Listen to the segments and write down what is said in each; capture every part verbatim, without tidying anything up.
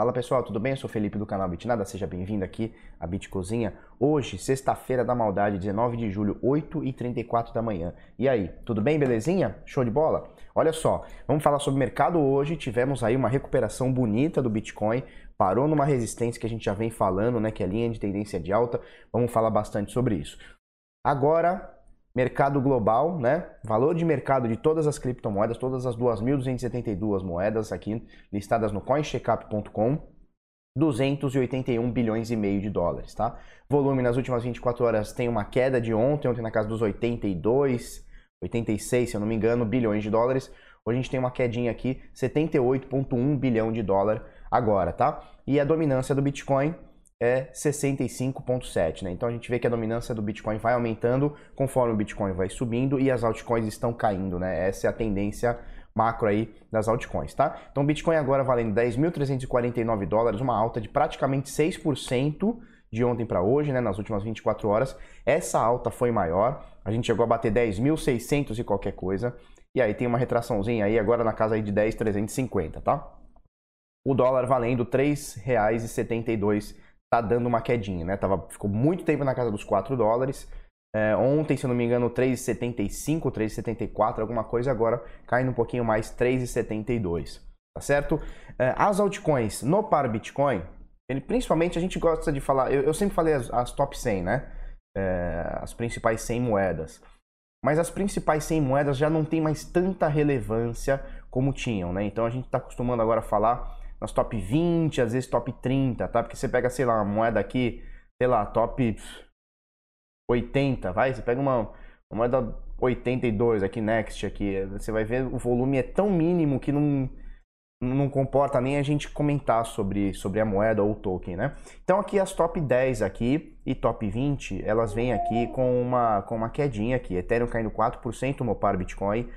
Fala pessoal, tudo bem? Eu sou o Felipe do canal Bitnada, seja bem-vindo aqui à Bitcozinha. Hoje, sexta-feira da maldade, dezenove de julho, oito e trinta e quatro da manhã. E aí, tudo bem, belezinha? Show de bola? Olha só, vamos falar sobre o mercado hoje. Tivemos aí uma recuperação bonita do Bitcoin, parou numa resistência que a gente já vem falando, né, que é a linha de tendência de alta. Vamos falar bastante sobre isso. Agora, mercado global, né? Valor de mercado de todas as criptomoedas, todas as duas mil duzentas e setenta e duas moedas aqui listadas no coin checkup ponto com, duzentos e oitenta e um bilhões e meio de dólares, tá? Volume nas últimas vinte e quatro horas tem uma queda de ontem, ontem na casa dos oitenta e dois, oitenta e seis, se eu não me engano, bilhões de dólares. Hoje a gente tem uma quedinha aqui, setenta e oito vírgula um bilhão de dólar agora, tá? E a dominância do Bitcoin é sessenta e cinco vírgula sete, né? Então a gente vê que a dominância do Bitcoin vai aumentando conforme o Bitcoin vai subindo e as altcoins estão caindo, né? Essa é a tendência macro aí das altcoins, tá? Então o Bitcoin agora valendo dez mil trezentos e quarenta e nove dólares, uma alta de praticamente seis por cento de ontem para hoje, né? Nas últimas vinte e quatro horas. Essa alta foi maior, a gente chegou a bater dez mil e seiscentos e qualquer coisa, e aí tem uma retraçãozinha aí agora na casa aí de dez mil trezentos e cinquenta, tá? O dólar valendo três reais e setenta e dois centavos. Tá dando uma quedinha, né? Tava, ficou muito tempo na casa dos quatro dólares. É, ontem, se eu não me engano, três e setenta e cinco, três e setenta e quatro, alguma coisa. Agora caindo um pouquinho mais, três e setenta e dois, tá certo? É, as altcoins no par Bitcoin, ele, principalmente a gente gosta de falar... Eu, eu sempre falei as, as top cem, né? É, as principais cem moedas. Mas as principais cem moedas já não tem mais tanta relevância como tinham, né? Então a gente tá acostumando agora a falar nas top vinte, às vezes top trinta, tá? Porque você pega, sei lá, uma moeda aqui, sei lá, top oitenta, vai? Você pega uma, uma moeda oitenta e dois aqui, Next, aqui, você vai ver o volume é tão mínimo que não, não comporta nem a gente comentar sobre, sobre a moeda ou o token, né? Então aqui as top dez aqui e top vinte, elas vêm aqui com uma, com uma quedinha aqui. Ethereum caindo quatro por cento no par Bitcoin,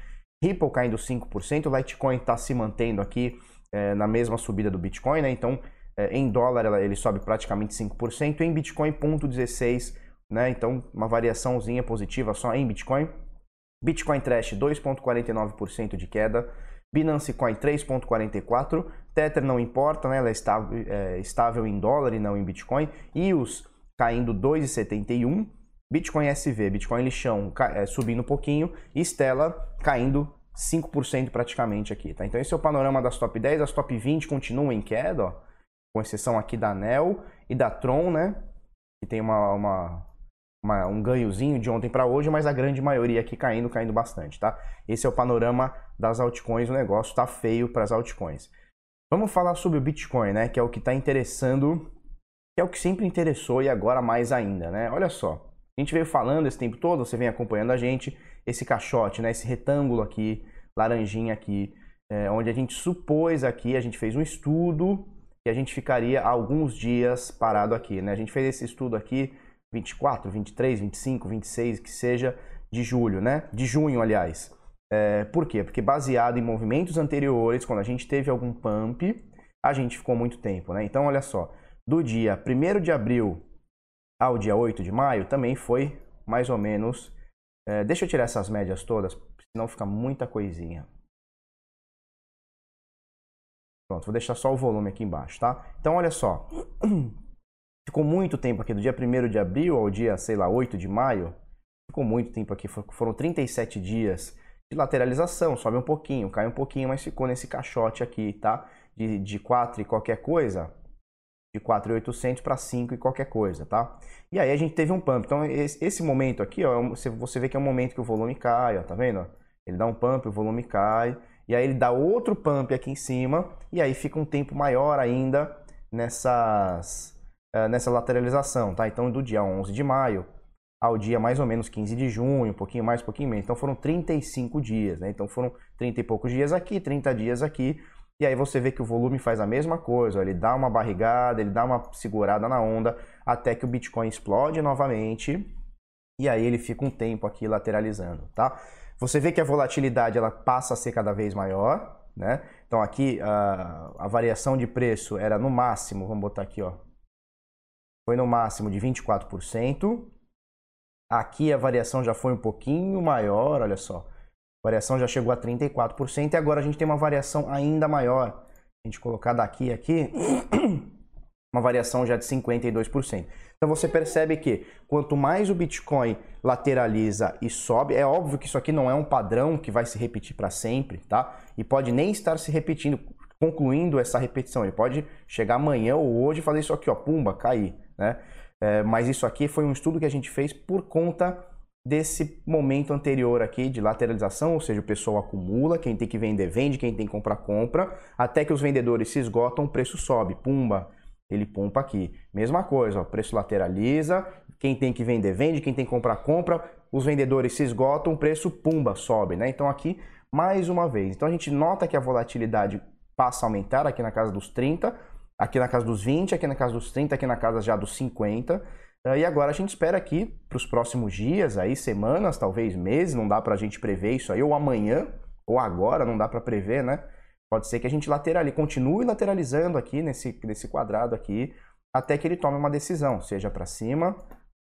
Ripple caindo cinco por cento, Litecoin tá se mantendo aqui, É, na mesma subida do Bitcoin, né? Então é, em dólar ela, ele sobe praticamente cinco por cento, em Bitcoin zero vírgula dezesseis, né? Então uma variaçãozinha positiva só em Bitcoin. Bitcoin Trash dois vírgula quarenta e nove por cento de queda, Binance Coin três vírgula quarenta e quatro por cento, Tether não importa, né? Ela é estável, é, estável em dólar e não em Bitcoin, E O S caindo dois vírgula setenta e um por cento, Bitcoin S V, Bitcoin lixão é, subindo um pouquinho, e Stellar caindo cinco por cento praticamente aqui, tá? Então esse é o panorama das top dez, as top vinte continuam em queda, ó, com exceção aqui da Neo e da Tron, né? Que tem uma, uma, uma, um ganhozinho de ontem para hoje, mas a grande maioria aqui caindo, caindo bastante, tá? Esse é o panorama das altcoins, o negócio tá feio para as altcoins. Vamos falar sobre o Bitcoin, né? Que é o que tá interessando, que é o que sempre interessou e agora mais ainda, né? Olha só. A gente veio falando esse tempo todo, você vem acompanhando a gente, esse caixote, né, esse retângulo aqui, laranjinha aqui, é, onde a gente supôs aqui, a gente fez um estudo que a gente ficaria alguns dias parado aqui, né? A gente fez esse estudo aqui vinte e quatro, vinte e três, vinte e cinco, vinte e seis, que seja, de julho, né? De junho, aliás. É, por quê? Porque baseado em movimentos anteriores, quando a gente teve algum pump, a gente ficou muito tempo, né? Então, olha só, do dia primeiro de abril... ao dia oito de maio, também foi mais ou menos... É, deixa eu tirar essas médias todas, senão fica muita coisinha. Pronto, vou deixar só o volume aqui embaixo, tá? Então, olha só. Ficou muito tempo aqui, do dia primeiro de abril ao dia, sei lá, oito de maio. Ficou muito tempo aqui, foram trinta e sete dias de lateralização. Sobe um pouquinho, cai um pouquinho, mas ficou nesse caixote aqui, tá? De, de quatro e qualquer coisa... de quatro mil e oitocentos para cinco e qualquer coisa, tá? E aí a gente teve um pump. Então esse, esse momento aqui, ó, você vê que é um momento que o volume cai, ó, tá vendo? Ele dá um pump, o volume cai, e aí ele dá outro pump aqui em cima, e aí fica um tempo maior ainda nessas, uh, nessa lateralização, tá? Então do dia onze de maio ao dia mais ou menos quinze de junho, um pouquinho mais, um pouquinho menos. Então foram trinta e cinco dias, né? Então foram trinta e poucos dias aqui, trinta dias aqui. E aí você vê que o volume faz a mesma coisa, ó, ele dá uma barrigada, ele dá uma segurada na onda, até que o Bitcoin explode novamente, e aí ele fica um tempo aqui lateralizando, tá? Você vê que a volatilidade ela passa a ser cada vez maior, né? Então aqui a, a variação de preço era no máximo, vamos botar aqui, ó, foi no máximo de vinte e quatro por cento, aqui a variação já foi um pouquinho maior, olha só. A variação já chegou a trinta e quatro por cento e agora a gente tem uma variação ainda maior, a gente colocar daqui e aqui, uma variação já de cinquenta e dois por cento. Então você percebe que quanto mais o Bitcoin lateraliza e sobe, é óbvio que isso aqui não é um padrão que vai se repetir para sempre, tá? E pode nem estar se repetindo, concluindo essa repetição. Ele pode chegar amanhã ou hoje e fazer isso aqui, ó, pumba, cair, né? É, mas isso aqui foi um estudo que a gente fez por conta desse momento anterior aqui de lateralização, ou seja, o pessoal acumula, quem tem que vender, vende, quem tem que comprar, compra, até que os vendedores se esgotam, o preço sobe, pumba, ele pompa aqui. Mesma coisa, o preço lateraliza, quem tem que vender, vende, quem tem que comprar, compra, os vendedores se esgotam, o preço, pumba, sobe, né? Então aqui, mais uma vez, então a gente nota que a volatilidade passa a aumentar aqui na casa dos trinta, aqui na casa dos vinte, aqui na casa dos trinta, aqui na casa já dos cinquenta, e agora a gente espera aqui para os próximos dias, aí semanas, talvez meses, não dá para a gente prever isso aí, ou amanhã, ou agora, não dá para prever, né? Pode ser que a gente lateralize, continue lateralizando aqui nesse, nesse quadrado aqui, até que ele tome uma decisão, seja para cima,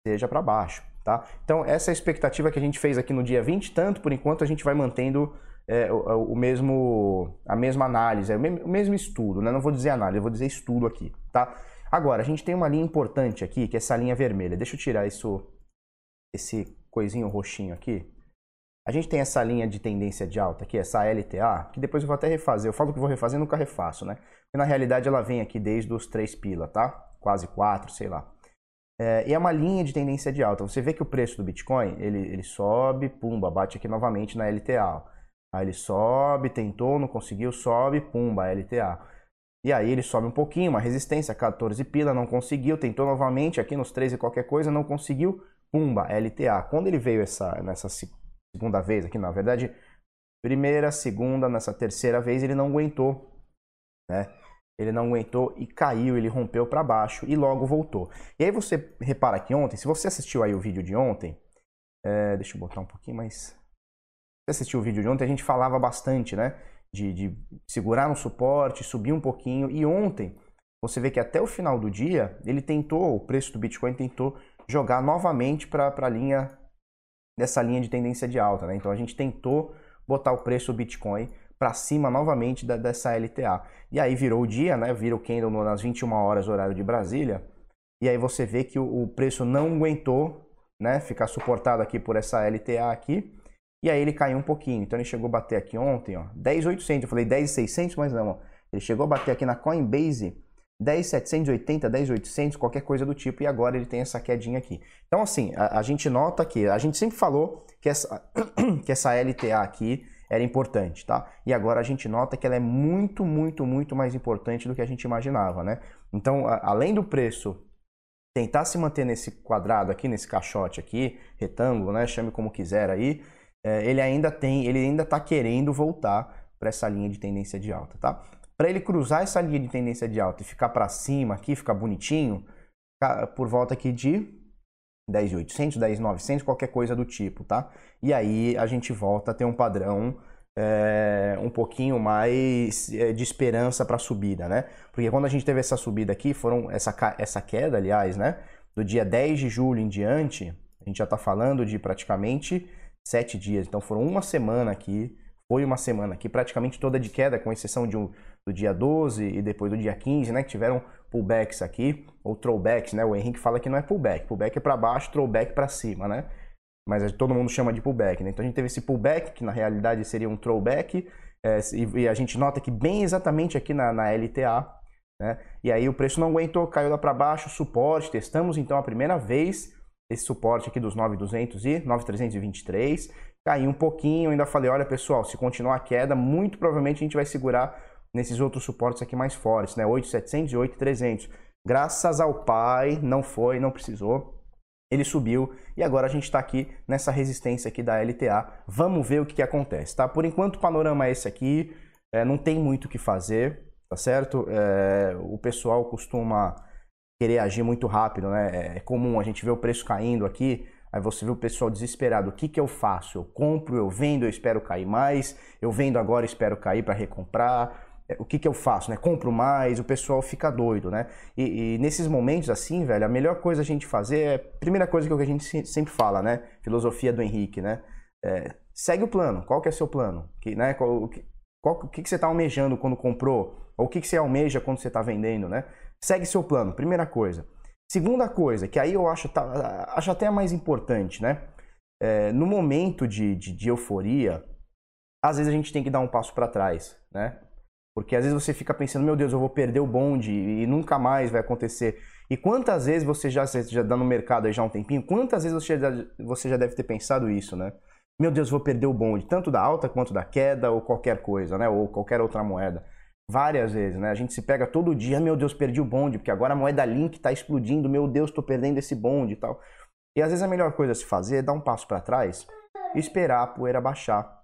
seja para baixo, tá? Então essa é a expectativa que a gente fez aqui no dia vinte, tanto por enquanto a gente vai mantendo é, o, o mesmo, a mesma análise, o mesmo, o mesmo estudo, né? Não vou dizer análise, eu vou dizer estudo aqui, tá? Agora, a gente tem uma linha importante aqui, que é essa linha vermelha. Deixa eu tirar isso, esse coisinho roxinho aqui. A gente tem essa linha de tendência de alta aqui, essa L T A, que depois eu vou até refazer. Eu falo que vou refazer, nunca refaço, né? Porque na realidade ela vem aqui desde os três pila, tá? Quase quatro, sei lá. É, e é uma linha de tendência de alta. Você vê que o preço do Bitcoin, ele, ele sobe, pumba, bate aqui novamente na L T A. Aí ele sobe, tentou, não conseguiu, sobe, pumba, L T A. E aí ele sobe um pouquinho, uma resistência, quatorze pila, não conseguiu, tentou novamente aqui nos treze qualquer coisa, não conseguiu, pumba, L T A. Quando ele veio essa, nessa segunda vez aqui, na verdade, primeira, segunda, nessa terceira vez, ele não aguentou, né? Ele não aguentou e caiu, ele rompeu para baixo e logo voltou. E aí você repara que ontem, se você assistiu aí o vídeo de ontem, é, deixa eu botar um pouquinho mais... Se você assistiu o vídeo de ontem, a gente falava bastante, né? De, de segurar um suporte, subir um pouquinho. E ontem, você vê que até o final do dia, ele tentou, o preço do Bitcoin tentou jogar novamente para a linha, dessa linha de tendência de alta, né? Então a gente tentou botar o preço do Bitcoin para cima novamente da, dessa L T A. E aí virou o dia, né? Vira o candle nas vinte e uma horas, horário de Brasília. E aí você vê que o, o preço não aguentou, né? Ficar suportado aqui por essa L T A aqui. E aí ele caiu um pouquinho, então ele chegou a bater aqui ontem, ó, dez mil e oitocentos, eu falei dez mil e seiscentos, mas não, ó, ele chegou a bater aqui na Coinbase, dez mil setecentos e oitenta, dez mil e oitocentos, qualquer coisa do tipo, e agora ele tem essa quedinha aqui. Então assim, a, a gente nota que, a gente sempre falou que essa, que essa L T A aqui era importante, tá? E agora a gente nota que ela é muito, muito, muito mais importante do que a gente imaginava, né? Então, a, além do preço tentar se manter nesse quadrado aqui, nesse caixote aqui, retângulo, né, chame como quiser aí, ele ainda tem, ele ainda está querendo voltar para essa linha de tendência de alta, tá? Para ele cruzar essa linha de tendência de alta e ficar para cima aqui, ficar bonitinho, por volta aqui de dez mil e oitocentos, dez mil e novecentos, qualquer coisa do tipo, tá? E aí a gente volta a ter um padrão é, um pouquinho mais de esperança para a subida, né? Porque quando a gente teve essa subida aqui, foram essa, essa queda, aliás, né? Do dia dez de julho em diante, a gente já está falando de praticamente... sete dias, então foram uma semana aqui, foi uma semana aqui praticamente toda de queda, com exceção de um, do dia doze e depois do dia quinze, né, que tiveram pullbacks aqui, ou throwbacks, né, o Henrique fala que não é pullback, pullback é para baixo, throwback para cima, né, mas todo mundo chama de pullback, né, então a gente teve esse pullback, que na realidade seria um throwback, é, e, e a gente nota que bem exatamente aqui na, na L T A, né, e aí o preço não aguentou, caiu lá para baixo, suporte, testamos então a primeira vez, esse suporte aqui dos nove mil e duzentos e nove mil trezentos e vinte e três, caiu um pouquinho, ainda falei, olha pessoal, se continuar a queda, muito provavelmente a gente vai segurar nesses outros suportes aqui mais fortes, né, oito mil e setecentos e oito mil e trezentos. Graças ao pai, não foi, não precisou, ele subiu e agora a gente está aqui nessa resistência aqui da L T A, vamos ver o que, que acontece, tá? Por enquanto o panorama é esse aqui, é, não tem muito o que fazer, tá certo? É, o pessoal costuma... querer agir muito rápido, né? É comum a gente ver o preço caindo aqui, aí você vê o pessoal desesperado, o que que eu faço? Eu compro, eu vendo, eu espero cair mais, eu vendo agora, espero cair para recomprar, o que que eu faço, né? Compro mais, o pessoal fica doido, né? E, e nesses momentos assim, velho, a melhor coisa a gente fazer é, primeira coisa que a gente sempre fala, né? Filosofia do Henrique, né? É, segue o plano, qual que é seu plano? Que, né? Qual, Qual, o que, que você está almejando quando comprou? Ou o que, que você almeja quando você está vendendo, né? Segue seu plano, primeira coisa. Segunda coisa, que aí eu acho, tá, acho até mais importante, né? É, no momento de, de, de euforia, às vezes a gente tem que dar um passo para trás, né? Porque às vezes você fica pensando, meu Deus, eu vou perder o bonde e nunca mais vai acontecer. E quantas vezes você já já dá no mercado aí já há um tempinho, quantas vezes você já, você já deve ter pensado isso, né? Meu Deus, vou perder o bonde, tanto da alta quanto da queda ou qualquer coisa, né? Ou qualquer outra moeda. Várias vezes, né? A gente se pega todo dia, meu Deus, perdi o bonde, porque agora a moeda Link tá explodindo, meu Deus, tô perdendo esse bonde e tal. E às vezes a melhor coisa a se fazer é dar um passo para trás e esperar a poeira baixar.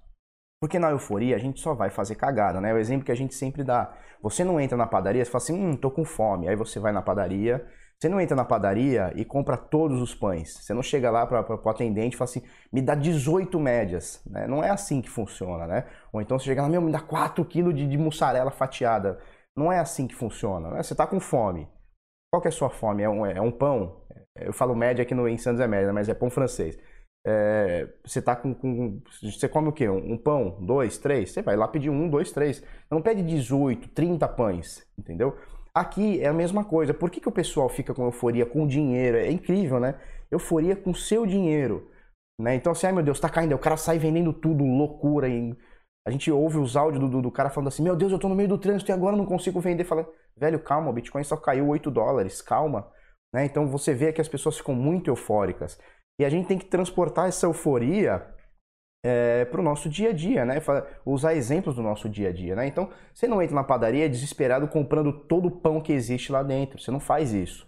Porque na euforia a gente só vai fazer cagada, né? O exemplo que a gente sempre dá. Você não entra na padaria, você fala assim, hum, tô com fome. Aí você vai na padaria, você não entra na padaria e compra todos os pães. Você não chega lá para o atendente e fala assim, me dá dezoito médias. Né? Não é assim que funciona, né? Ou então você chega lá, meu, me dá quatro quilos de, de mussarela fatiada. Não é assim que funciona, né? Você tá com fome. Qual que é a sua fome? É um, é um pão? Eu falo média aqui no, em Santos é média, mas é pão francês. É, você tá com, com. Você come o quê? Um, um pão? Dois? Três? Você vai lá pedir um, dois, três. Você não pede dezoito, trinta pães, entendeu? Aqui é a mesma coisa. Por que, que o pessoal fica com euforia com dinheiro? É incrível, né? Euforia com seu dinheiro. Né? Então, assim, ai meu Deus, tá caindo. O cara sai vendendo tudo, loucura. E a gente ouve os áudios do, do, do cara falando assim: meu Deus, eu tô no meio do trânsito e agora não consigo vender. Fala, velho, calma, o Bitcoin só caiu oito dólares, calma. Né? Então você vê que as pessoas ficam muito eufóricas. E a gente tem que transportar essa euforia é, para o nosso dia a dia, né? Usar exemplos do nosso dia a dia, né? Então, você não entra na padaria desesperado comprando todo o pão que existe lá dentro. Você não faz isso.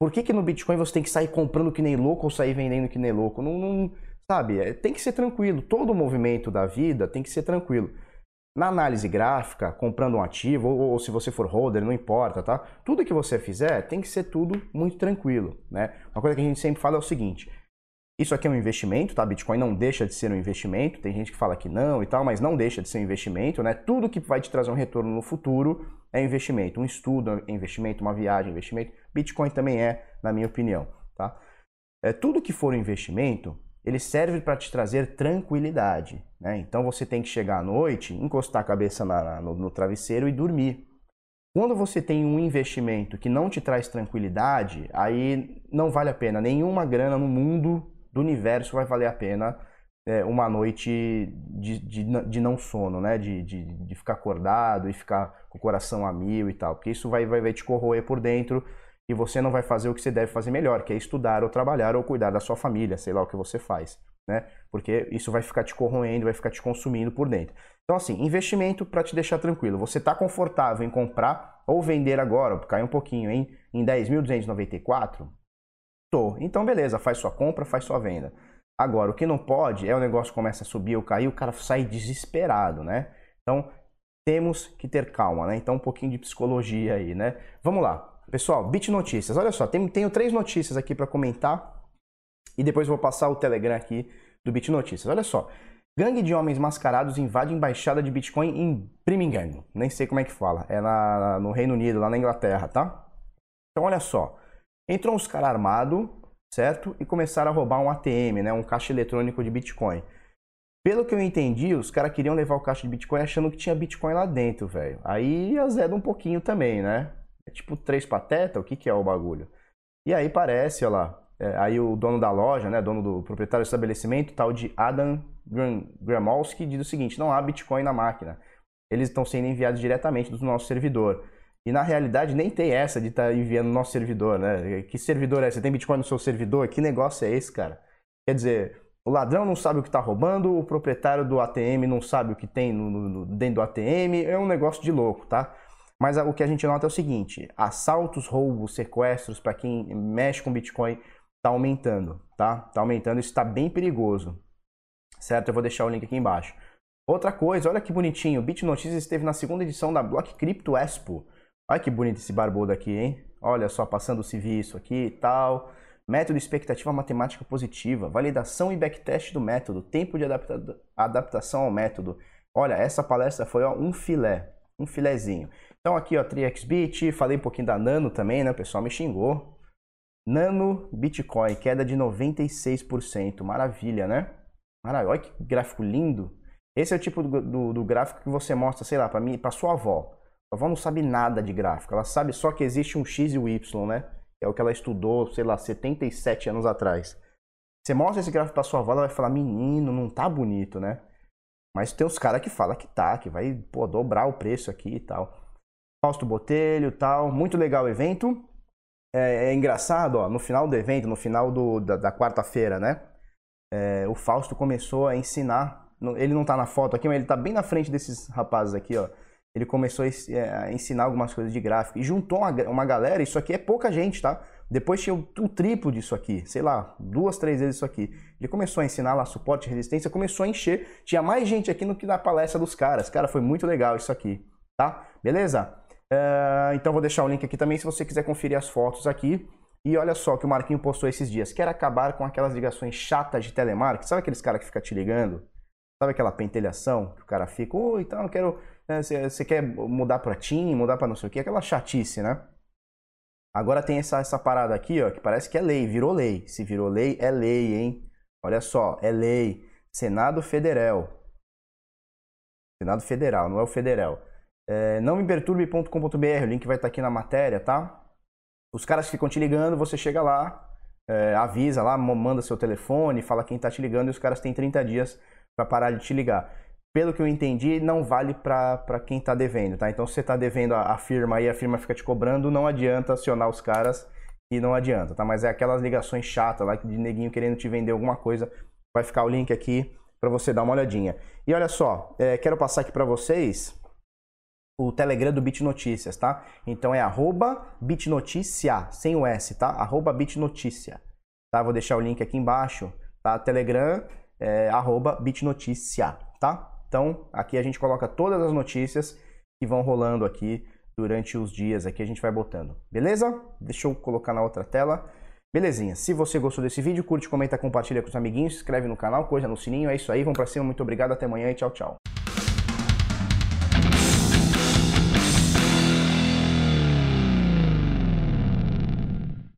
Por que que no Bitcoin você tem que sair comprando que nem louco ou sair vendendo que nem louco? Não, não, sabe? Tem que ser tranquilo. Todo movimento da vida tem que ser tranquilo. Na análise gráfica, comprando um ativo, ou, ou se você for holder, não importa, tá? Tudo que você fizer tem que ser tudo muito tranquilo, né? Uma coisa que a gente sempre fala é o seguinte, isso aqui é um investimento, tá? Bitcoin não deixa de ser um investimento, tem gente que fala que não e tal, mas não deixa de ser um investimento, né? Tudo que vai te trazer um retorno no futuro é investimento, um estudo é investimento, uma viagem é investimento, Bitcoin também é, na minha opinião, tá? É, tudo que for um investimento, ele serve para te trazer tranquilidade, né? Então você tem que chegar à noite, encostar a cabeça na, no, no travesseiro e dormir. Quando você tem um investimento que não te traz tranquilidade, aí não vale a pena. Nenhuma grana no mundo do universo vai valer a pena é, uma noite de, de, de não sono, né? De, de, de ficar acordado e ficar com o coração a mil e tal, porque isso vai, vai, vai te corroer por dentro. E você não vai fazer o que você deve fazer melhor, que é estudar ou trabalhar ou cuidar da sua família, sei lá o que você faz, né? Porque isso vai ficar te corroendo, vai ficar te consumindo por dentro. Então assim, investimento para te deixar tranquilo. Você está confortável em comprar ou vender agora, caiu um pouquinho, hein? Em dez mil duzentos e noventa e quatro? Tô. Então beleza, faz sua compra, faz sua venda. Agora, o que não pode é o negócio começa a subir ou cair, o cara sai desesperado, né? Então temos que ter calma, né? Então um pouquinho de psicologia aí, né? Vamos lá. Pessoal, BitNotícias, olha só, tenho, tenho três notícias aqui para comentar e depois vou passar o Telegram aqui do BitNotícias. Olha só, gangue de homens mascarados invade embaixada de Bitcoin em Birmingham, nem sei como é que fala, é na, no Reino Unido, lá na Inglaterra, tá? Então olha só, entrou uns caras armados, certo? E começaram a roubar um A T M, né? Um caixa eletrônico de Bitcoin. Pelo que eu entendi, os caras queriam levar o caixa de Bitcoin achando que tinha Bitcoin lá dentro, velho. Aí azeda um pouquinho também, né? Tipo três pateta, o que que é o bagulho? E aí parece, olha lá, é, aí o dono da loja, né, dono do proprietário do estabelecimento, tal de Adam Gramolski, diz o seguinte, não há Bitcoin na máquina, eles estão sendo enviados diretamente do nosso servidor. E na realidade nem tem essa de estar tá enviando no nosso servidor, né? Que servidor é esse? Você tem Bitcoin no seu servidor? Que negócio é esse, cara? Quer dizer, o ladrão não sabe o que está roubando, o proprietário do A T M não sabe o que tem no, no, dentro do A T M, é um negócio de louco, tá? Mas o que a gente nota é o seguinte, assaltos, roubos, sequestros, para quem mexe com Bitcoin, tá aumentando, tá? Tá aumentando, isso tá bem perigoso, certo? Eu vou deixar o link aqui embaixo. Outra coisa, olha que bonitinho, BitNotícias esteve na segunda edição da Block Crypto Expo. Olha que bonito esse barbudo aqui, hein? Olha só, passando o serviço aqui e tal. Método expectativa matemática positiva, validação e backtest do método, tempo de adapta- adaptação ao método. Olha, essa palestra foi ó, um filé, um filézinho. Então aqui ó, Trixbit, falei um pouquinho da Nano também, né, o pessoal me xingou. Nano Bitcoin, queda de noventa e seis por cento, maravilha, né? Maravilha, olha que gráfico lindo. Esse é o tipo do, do, do gráfico que você mostra, sei lá, para mim, para sua avó. A avó não sabe nada de gráfico, ela sabe só que existe um X e o Y, né? É o que ela estudou, sei lá, setenta e sete anos atrás. Você mostra esse gráfico para sua avó, ela vai falar, menino, não tá bonito, né? Mas tem uns caras que falam que tá, que vai, pô, dobrar o preço aqui e tal. Fausto Botelho e tal, muito legal o evento. É, é engraçado, ó, no final do evento, no final do, da, da quarta-feira, né? É, o Fausto começou a ensinar, ele não tá na foto aqui, mas ele tá bem na frente desses rapazes aqui, ó. Ele começou a ensinar algumas coisas de gráfico e juntou uma, uma galera, isso aqui é pouca gente, tá? Depois tinha o, o triplo disso aqui, sei lá, duas, três vezes isso aqui. Ele começou a ensinar lá suporte e resistência, começou a encher. Tinha mais gente aqui do que na palestra dos caras. Cara, foi muito legal isso aqui, tá? Beleza? Uh, então vou deixar o link aqui também se você quiser conferir as fotos aqui. E olha só o que o Marquinho postou esses dias. Quer acabar com aquelas ligações chatas de telemarketing? Sabe aqueles caras que ficam te ligando? Sabe aquela pentelhação que o cara fica, oi, então eu quero... Você quer mudar para TIM, mudar para não sei o que, aquela chatice, né? Agora tem essa, essa parada aqui, ó, que parece que é lei, virou lei. Se virou lei, é lei, hein? Olha só, é lei. Senado Federal. Senado Federal, não é o Federal. É, não me perturbe ponto com ponto br, o link vai estar aqui na matéria, tá? Os caras ficam te ligando, você chega lá, é, avisa lá, manda seu telefone, fala quem tá te ligando e os caras têm trinta dias para parar de te ligar. Pelo que eu entendi, não vale para quem está devendo, tá? Então, se você está devendo a, a firma e a firma fica te cobrando, não adianta acionar os caras e não adianta, tá? Mas é aquelas ligações chatas lá, de neguinho querendo te vender alguma coisa. Vai ficar o link aqui para você dar uma olhadinha. E olha só, é, quero passar aqui para vocês o Telegram do BitNotícias, tá? Então, é arroba BitNotícia, sem o S, tá? Arroba BitNotícia, tá? Vou deixar o link aqui embaixo, tá? Telegram, é, arroba BitNotícia, tá? Então, aqui a gente coloca todas as notícias que vão rolando aqui durante os dias. Aqui a gente vai botando, beleza? Deixa eu colocar na outra tela. Belezinha. Se você gostou desse vídeo, curte, comenta, compartilha com os amiguinhos, se inscreve no canal, coisa no sininho. É isso aí, vamos pra cima. Muito obrigado, até amanhã e tchau, tchau.